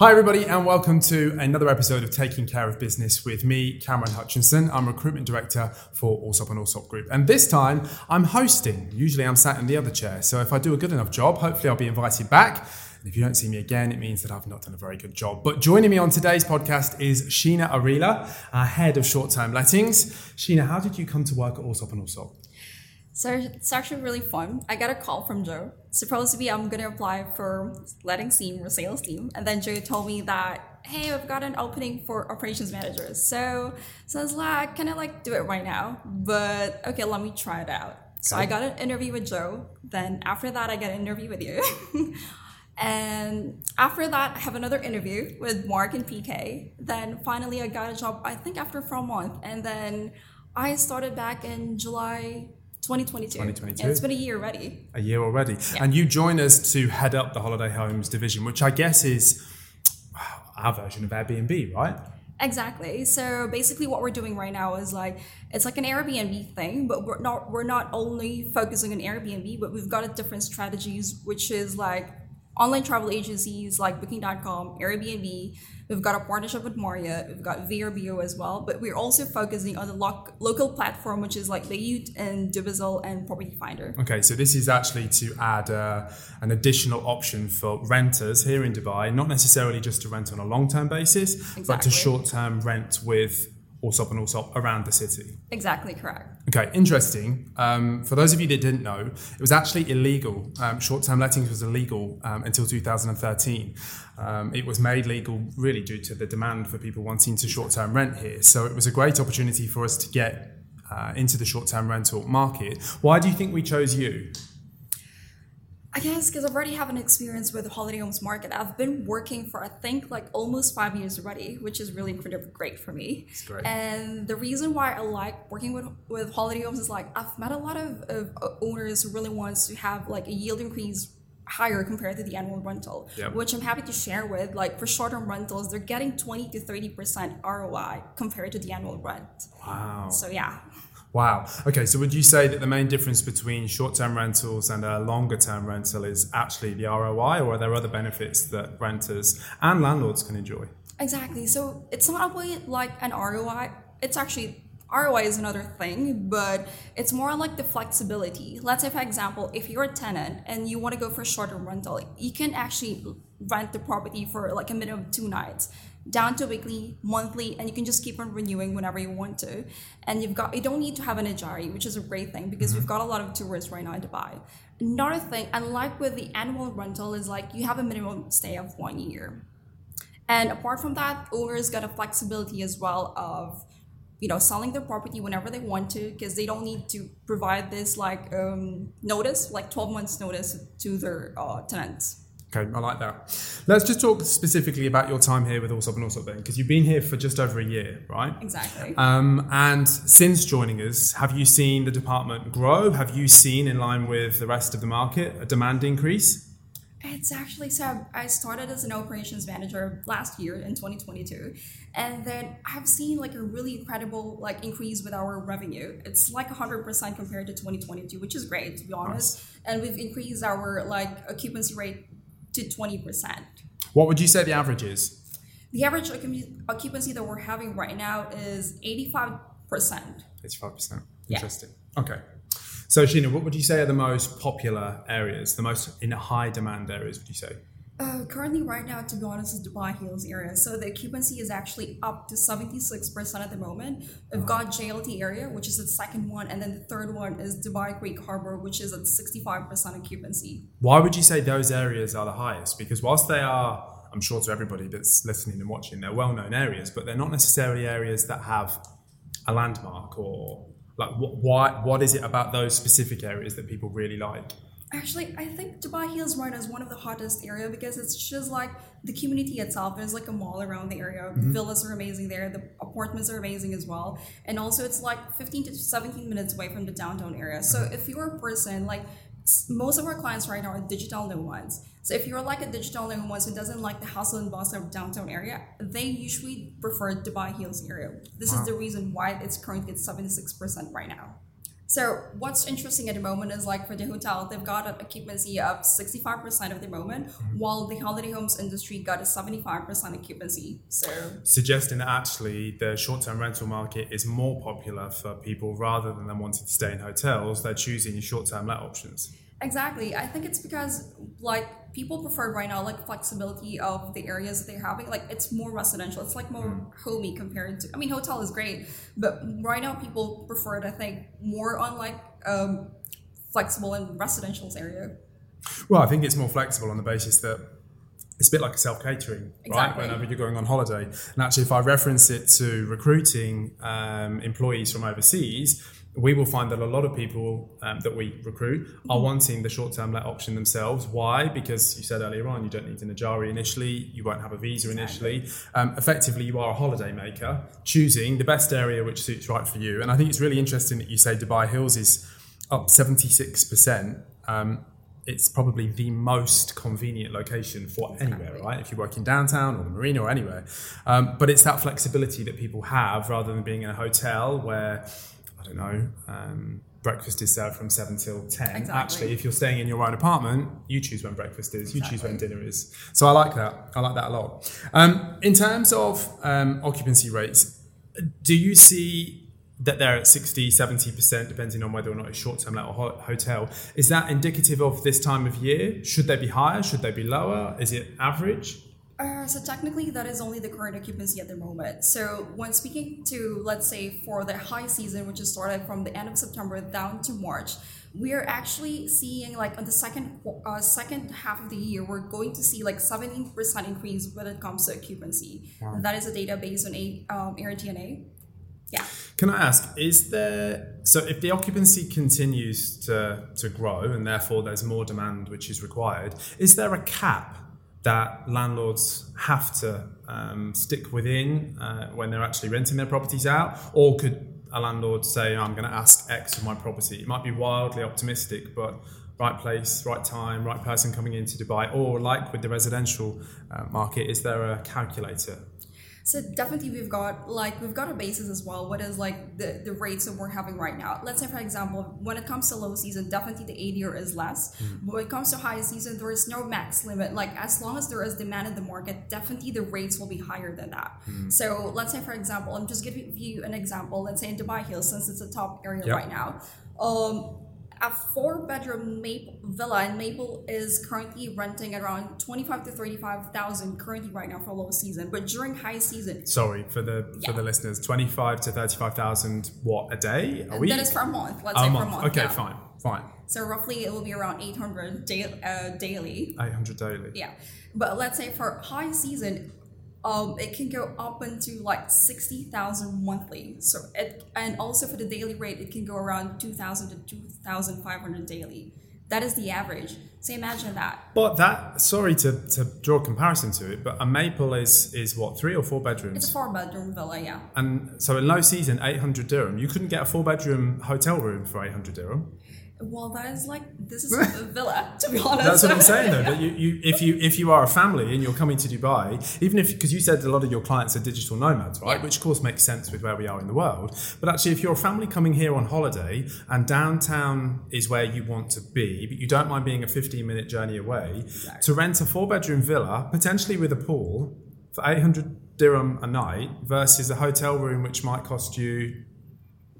Hi everybody and welcome to another episode of Taking Care of Business with me, Cameron Hutchinson. I'm Recruitment Director for Allsopp & Allsopp Group, and this time I'm hosting. Usually I'm sat in the other chair, so if I do a good enough job, hopefully I'll be invited back. And if you don't see me again, it means that I've not done a very good job. But joining me on today's podcast is Sheena Arila, our Head of Short-Term Lettings. Sheena, how did you come to work at Allsopp & Allsopp? So it's actually really fun. I got a call from Joe. Supposedly I'm going to apply for lettings team or sales team. And then Joe told me that, hey, I've got an opening for operations managers. So I was like, can I do it right now? But okay, let me try it out. Okay. So I got an interview with Joe. Then after that, I got an interview with you. And after that, I have another interview with Mark and PK. Then finally, I got a job, I think after 4 months. And then I started back in July 2022. And it's been a year already. Yeah. And you join us to head up the Holiday Homes division, which I guess is our version of Airbnb, right? Exactly. So basically what we're doing right now is it's an Airbnb thing, but we're not only focusing on Airbnb, but we've got a different strategies, which is online travel agencies like Booking.com, Airbnb. We've got a partnership with Moria. We've got VRBO as well. But we're also focusing on the local platform, which is Bayut and Dubizzle and Property Finder. Okay, so this is actually to add an additional option for renters here in Dubai, not necessarily just to rent on a long-term basis, But to short-term rent with Allsopp and Allsopp around the city. Exactly, correct. Okay, interesting. For those of you that didn't know, it was actually illegal. Short-term lettings was illegal until 2013. It was made legal really due to the demand for people wanting to short-term rent here. So it was a great opportunity for us to get into the short-term rental market. Why do you think we chose you? I guess because I already have an experience with the Holiday Homes market. I've been working for, I think, almost 5 years already, which is really great for me. It's great. And the reason why I like working with Holiday Homes is I've met a lot of owners who really wants to have a yield increase higher compared to the annual rental, yep. Which I'm happy to share with. For short-term rentals, they're getting 20 to 30% ROI compared to the annual rent. Wow. So, yeah. Wow. Okay, so would you say that the main difference between short-term rentals and a longer-term rental is actually the ROI, or are there other benefits that renters and landlords can enjoy? Exactly. So it's not only an ROI. ROI is another thing, but it's more the flexibility. Let's say, for example, if you're a tenant and you want to go for a short-term rental, you can actually rent the property for a minimum of 2 nights. Down to weekly, monthly, and you can just keep on renewing whenever you want to. And you don't need to have an Ejari, which is a great thing because we've got a lot of tourists right now in Dubai. Another thing, unlike with the annual rental, is you have a minimum stay of 1 year. And apart from that, owners got a flexibility as well of selling their property whenever they want to, because they don't need to provide this notice, 12 months notice to their tenants. Okay, I like that. Let's just talk specifically about your time here with Allsopp and Allsopp then, because you've been here for just over a year, right? Exactly. And since joining us, have you seen the department grow? Have you seen, in line with the rest of the market, a demand increase? It's actually, so I started as an operations manager last year in 2022, and then I've seen a really incredible increase with our revenue. It's 100% compared to 2022, which is great, to be honest. Nice. And we've increased our occupancy rate to 20%. What would you say the average is? The average occupancy that we're having right now is 85%. 85%. Interesting. Yeah. Okay. So, Sheena, what would you say are the most popular areas, the most in high demand areas, would you say? Currently, right now, to be honest, is Dubai Hills area. So the occupancy is actually up to 76% at the moment. We've got JLT area, which is the second one. And then the third one is Dubai Creek Harbor, which is at 65% occupancy. Why would you say those areas are the highest? Because whilst they are, I'm sure to everybody that's listening and watching, they're well-known areas, but they're not necessarily areas that have a landmark or what is it about those specific areas that people really like? Actually, I think Dubai Hills right now is one of the hottest area because it's just the community itself. There's a mall around the area. Mm-hmm. Villas are amazing there. The apartments are amazing as well. And also it's 15 to 17 minutes away from the downtown area. So if you're a person, most of our clients right now are digital nomads. So if you're a digital nomad who doesn't like the hustle and bustle of downtown area, they usually prefer Dubai Hills area. This is the reason why it's currently at 76% right now. So what's interesting at the moment is like for the hotel, they've got an occupancy of 65% at the moment, while the holiday homes industry got a 75% occupancy. So suggesting that actually the short-term rental market is more popular for people rather than them wanting to stay in hotels, they're choosing short-term let options. Exactly. I think it's because like people prefer right now like flexibility of the areas that they're having. Like it's more residential. It's like more homey compared to, I mean, hotel is great, but right now people prefer it, I think, more on like flexible and residential area. Well, I think it's more flexible on the basis that it's a bit like a self-catering, exactly. Right? Whenever you're going on holiday. And actually, if I reference it to recruiting employees from overseas, we will find that a lot of people that we recruit are wanting the short-term let option themselves. Why? Because you said earlier on, you don't need an Ejari initially, you won't have a visa initially. Effectively, you are a holiday maker, choosing the best area which suits right for you. And I think it's really interesting that you say Dubai Hills is up 76%. It's probably the most convenient location for anywhere, right? If you work in downtown or the marina or anywhere. But it's that flexibility that people have rather than being in a hotel where, I don't know, breakfast is served from 7 till 10. Exactly. Actually, if you're staying in your own apartment, you choose when breakfast is, you choose when dinner is. So I like that. I like that a lot. In terms of occupancy rates, do you see that they're at 60, 70%, depending on whether or not it's short-term let or hotel? Is that indicative of this time of year? Should they be higher? Should they be lower? Is it average? So technically, that is only the current occupancy at the moment. So when speaking to, let's say, for the high season, which is started from the end of September down to March, we are actually seeing like on the second half of the year, we're going to see like 17% increase when it comes to occupancy. Wow. That is a data based on AirDNA. Yeah. Can I ask, is there, so if the occupancy continues to grow and therefore there's more demand which is required, is there a cap that landlords have to stick within when they're actually renting their properties out? Or could a landlord say, I'm going to ask X for my property? It might be wildly optimistic, but right place, right time, right person coming into Dubai, or like with the residential market, is there a calculator? So definitely we've got a basis as well. What is like the rates that we're having right now? Let's say, for example, when it comes to low season, definitely the ADR is less. But when it comes to high season, there is no max limit. Like as long as there is demand in the market, definitely the rates will be higher than that. So let's say, for example, I'm just giving you an example. Let's say in Dubai Hills, since it's a top area right now, a 4-bedroom villa in Maple is currently renting around 25 to 35,000 currently right now for low season, but during high season. Sorry for the listeners, 25 to 35,000 what, a day, a week? That is for a month. Let's say for a month. Okay, fine. So roughly it will be around 800 daily. 800 daily. Yeah, but let's say for high season, it can go up into like 60,000 monthly. So it, and also for the daily rate, it can go around 2,000 to 2,500 daily. That is the average. So imagine that. But that, sorry to draw a comparison to it, but a Maple is what, 3 or 4 bedrooms? It's a 4-bedroom villa, yeah. And so in low season, 800 dirham. You couldn't get a 4-bedroom hotel room for 800 dirham. Well, that is like, this is a villa, to be honest. That's what I'm saying though, that if you are a family and you're coming to Dubai, even if, because you said a lot of your clients are digital nomads, right? Yeah. Which of course makes sense with where we are in the world. But actually if you're a family coming here on holiday and downtown is where you want to be, but you don't mind being a 15-minute journey away, exactly. To rent a 4-bedroom villa, potentially with a pool, for 800 dirham a night versus a hotel room which might cost you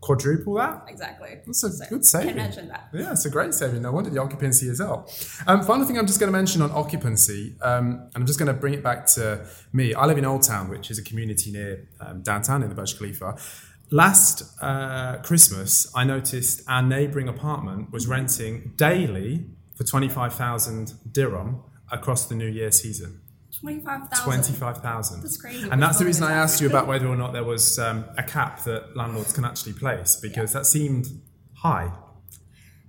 quadruple that? Exactly. That's a good saving. I can mention that. Yeah, it's a great saving. No wonder the occupancy is up. Final thing I'm just going to mention on occupancy, and I'm just going to bring it back to me. I live in Old Town, which is a community near downtown in the Burj Khalifa. Last Christmas, I noticed our neighbouring apartment was renting daily for 25,000 dirham across the New Year season. 25,000. That's crazy. And that's the reason I asked you about whether or not there was a cap that landlords can actually place, because that seemed high.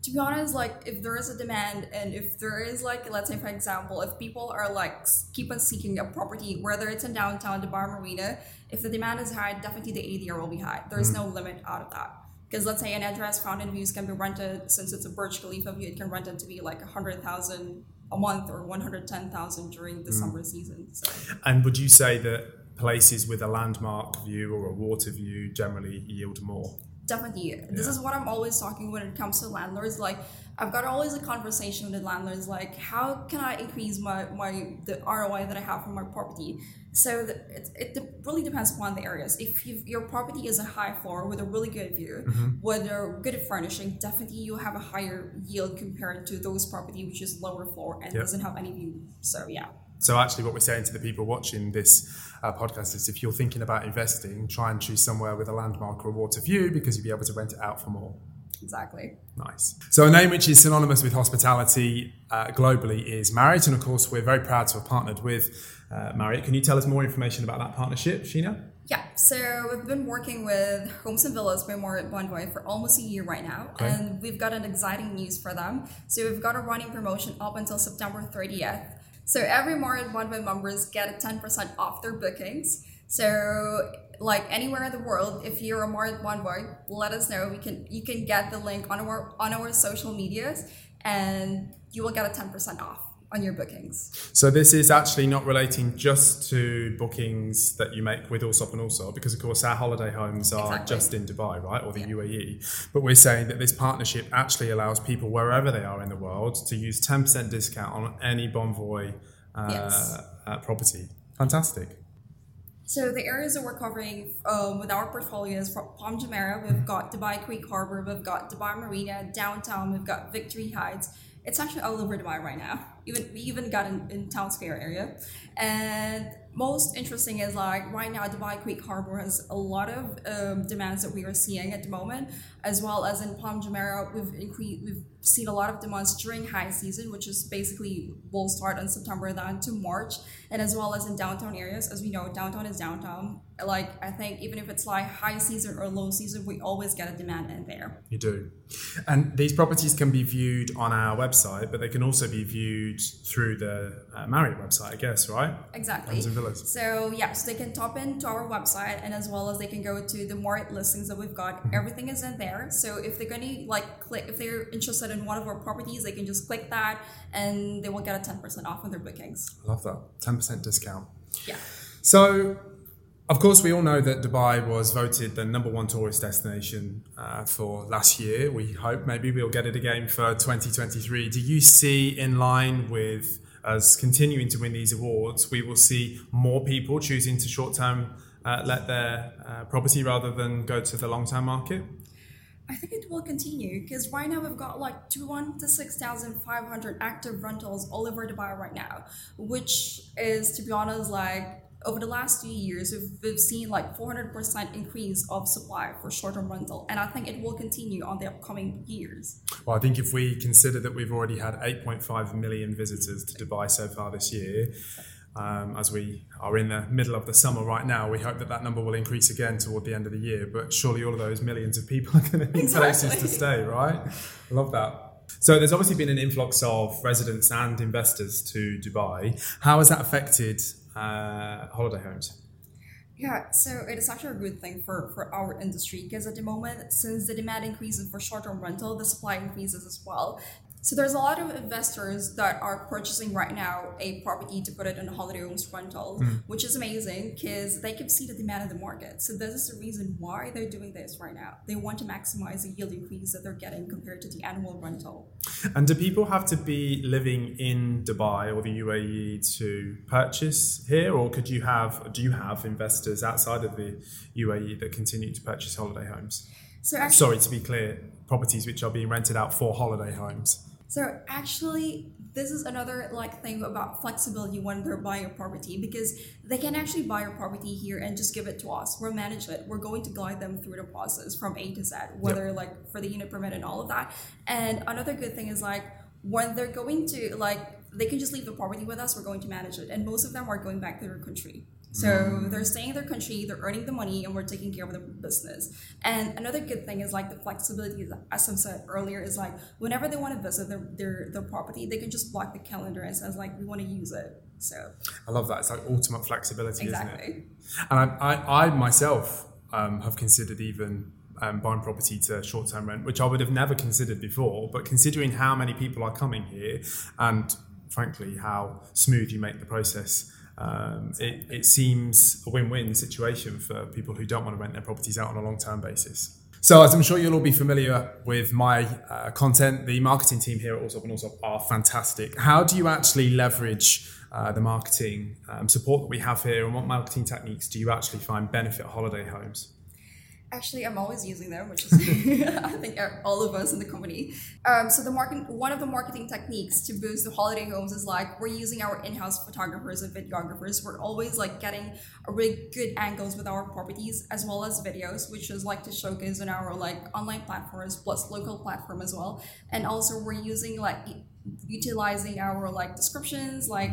To be honest, like if there is a demand and if there is like, let's say for example, if people are like keep on seeking a property, whether it's in downtown Dubai Marina, if the demand is high, definitely the ADR will be high. There's no limit out of that. Because let's say an address, Fountain Views can be rented, since it's a Burj Khalifa view, it can rent it to be like 100,000 a month or 110,000 during the summer season. So. And would you say that places with a landmark view or a water view generally yield more? Definitely. Yeah. This is what I'm always talking when it comes to landlords. Like, I've got always a conversation with landlords, like, how can I increase the ROI that I have from my property? So it really depends upon the areas. If your property is a high floor with a really good view, mm-hmm. with good furnishing, definitely you have a higher yield compared to those property which is lower floor and doesn't have any view. So yeah. So actually what we're saying to the people watching this podcast is if you're thinking about investing, try and choose somewhere with a landmark or a water view because you'll be able to rent it out for more. Exactly. Nice. So a name which is synonymous with hospitality globally is Marriott. And of course, we're very proud to have partnered with Marriott. Can you tell us more information about that partnership, Sheena? Yeah, so we've been working with Homes and Villas by Marriott Bonvoy for almost a year right now, and we've got an exciting news for them. So we've got a running promotion up until September 30th. So every Marriott Bonvoy members get a 10% off their bookings. So like anywhere in the world, if you're a Marriott Bonvoy, let us know. You can get the link on our social medias, and you will get a 10% off on your bookings. So this is actually not relating just to bookings that you make with Allsopp and Allsopp, because of course our holiday homes are just in Dubai, right, or the UAE. But we're saying that this partnership actually allows people wherever they are in the world to use 10% discount on any Bonvoy property. Fantastic. So the areas that we're covering with our portfolio is from Palm Jumeirah, we've got Dubai Creek Harbor, we've got Dubai Marina, downtown, we've got Victory Heights. It's actually all over Dubai right now. We even got in Town Square area. And most interesting is like right now, Dubai Creek Harbor has a lot of demands that we are seeing at the moment, as well as in Palm Jumeirah, we've seen a lot of demands during high season, which is basically will start on September down to March, and as well as in downtown areas. As we know, downtown is downtown. Like I think even if it's like high season or low season, we always get a demand in there. You do. And these properties can be viewed on our website, but they can also be viewed through the Marriott website, I guess, right? Exactly. Homes and Villas. So yeah, so they can tap into our website, and as well as they can go to the Marriott listings that we've got. Mm-hmm. Everything is in there. So if they're going to if they're interested in one of our properties, they can just click that and they will get a 10% off on their bookings. I love that. 10% discount. Yeah. So of course, we all know that Dubai was voted the #1 tourist destination for last year. We hope maybe we'll get it again for 2023. Do you see, in line with us continuing to win these awards, we will see more people choosing to short-term let their property rather than go to the long-term market? I think it will continue because right now we've got like 2,100 to 6,500 active rentals all over Dubai right now, which is, to be honest, like over the last few years, we've seen like 400% increase of supply for short-term rental. And I think it will continue on the upcoming years. Well, I think if we consider that we've already had 8.5 million visitors to Dubai so far this year, as we are in the middle of the summer right now, we hope that number will increase again toward the end of the year. But surely all of those millions of people are going to be places to stay, right? I love that. So there's obviously been an influx of residents and investors to Dubai. How has that affected holiday homes? Yeah, so it is actually a good thing for our industry because at the moment, since the demand increases for short-term rental, the supply increases as well. So there's a lot of investors that are purchasing right now a property to put it in a holiday homes rental, which is amazing because they can see the demand in the market. So this is the reason why they're doing this right now. They want to maximize the yield increase that they're getting compared to the annual rental. And do people have to be living in Dubai or the UAE to purchase here? Or do you have investors outside of the UAE that continue to purchase holiday homes? So sorry, to be clear, properties which are being rented out for holiday homes. So actually, this is another thing about flexibility when they're buying a property, because they can actually buy a property here and just give it to us. We'll manage it. We're going to guide them through the process from A to Z, whether for the unit permit and all of that. And another good thing is when they're going to they can just leave the property with us. We're going to manage it. And most of them are going back to their country. So they're staying in their country, they're earning the money, and we're taking care of the business. And another good thing is the flexibility, as I said earlier, is whenever they want to visit their property, they can just block the calendar and says we want to use it. So I love that. It's ultimate flexibility, isn't it? And I myself have considered even buying property to short-term rent, which I would have never considered before. But considering how many people are coming here and frankly how smooth you make the process, it seems a win-win situation for people who don't want to rent their properties out on a long-term basis. So as I'm sure you'll all be familiar with my content, the marketing team here at Allsopp & Allsopp are fantastic. How do you actually leverage the marketing support that we have here, and what marketing techniques do you actually find benefit Holiday Homes? Actually, I'm always using them, which is I think all of us in the company. So one of the marketing techniques to boost the Holiday Homes is like we're using our in-house photographers and videographers. We're always like getting really good angles with our properties as well as videos, which is like to showcase on our like online platforms plus local platform as well. And also we're using like utilizing our like descriptions, like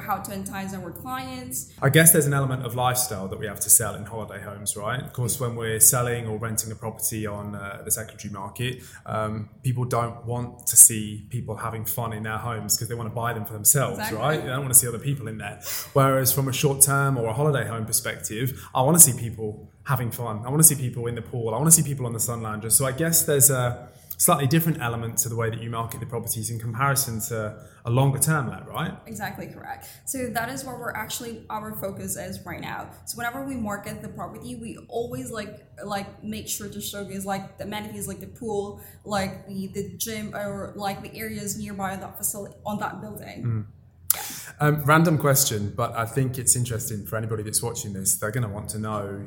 how to entice our clients. I guess there's an element of lifestyle that we have to sell in Holiday Homes, right? Of course, when we're selling or renting a property on the secondary market, people don't want to see people having fun in their homes because they want to buy them for themselves, exactly. Right? They don't want to see other people in there. Whereas from a short-term or a holiday home perspective, I want to see people having fun. I want to see people in the pool. I want to see people on the sun lounger. So I guess there's a slightly different element to the way that you market the properties in comparison to a longer term lab, right? Exactly, correct. So that is where our focus is right now. So whenever we market the property, we always like make sure to showcase like the amenities, like the pool, like the gym, or like the areas nearby that facility on that building. Mm. Random question, but I think it's interesting for anybody that's watching this. They're going to want to know,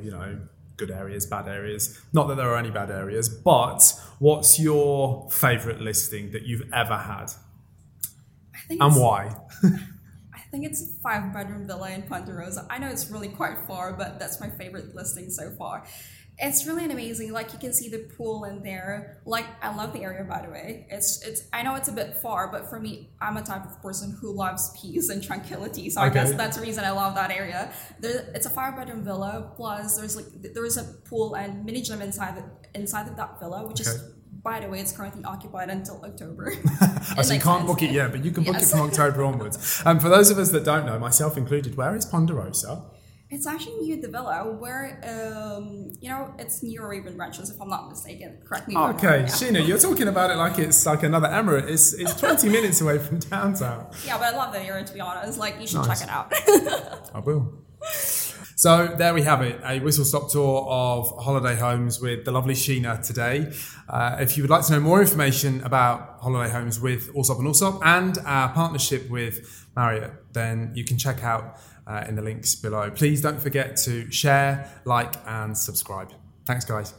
good areas, bad areas. Not that there are any bad areas, but what's your favorite listing that you've ever had? Why? I think it's a 5-bedroom villa in Ponderosa. I know it's really quite far, but that's my favorite listing so far. It's really amazing. Like you can see the pool in there. Like I love the area, by the way. It's I know it's a bit far, but for me, I'm a type of person who loves peace and tranquility. So I guess that's the reason I love that area. It's a 5-bedroom villa. Plus, there is a pool and mini gym inside of that villa, which is. By the way, it's currently occupied until October. So you can't book it yet, but you can book it from October onwards. For those of us that don't know, myself included, where is Ponderosa? It's actually near the villa where, it's near Raven Ranches, if I'm not mistaken. Correct me if I'm wrong. Okay, Sheena, you're talking about it like it's like another emirate. It's 20 minutes away from downtown. Yeah, but I love the area, to be honest. Like, you should check it out. I will. So there we have it, a whistle-stop tour of Holiday Homes with the lovely Sheena today. If you would like to know more information about Holiday Homes with Allsopp and Allsopp and our partnership with Marriott, then you can check out in the links below. Please don't forget to share, like, and subscribe. Thanks, guys.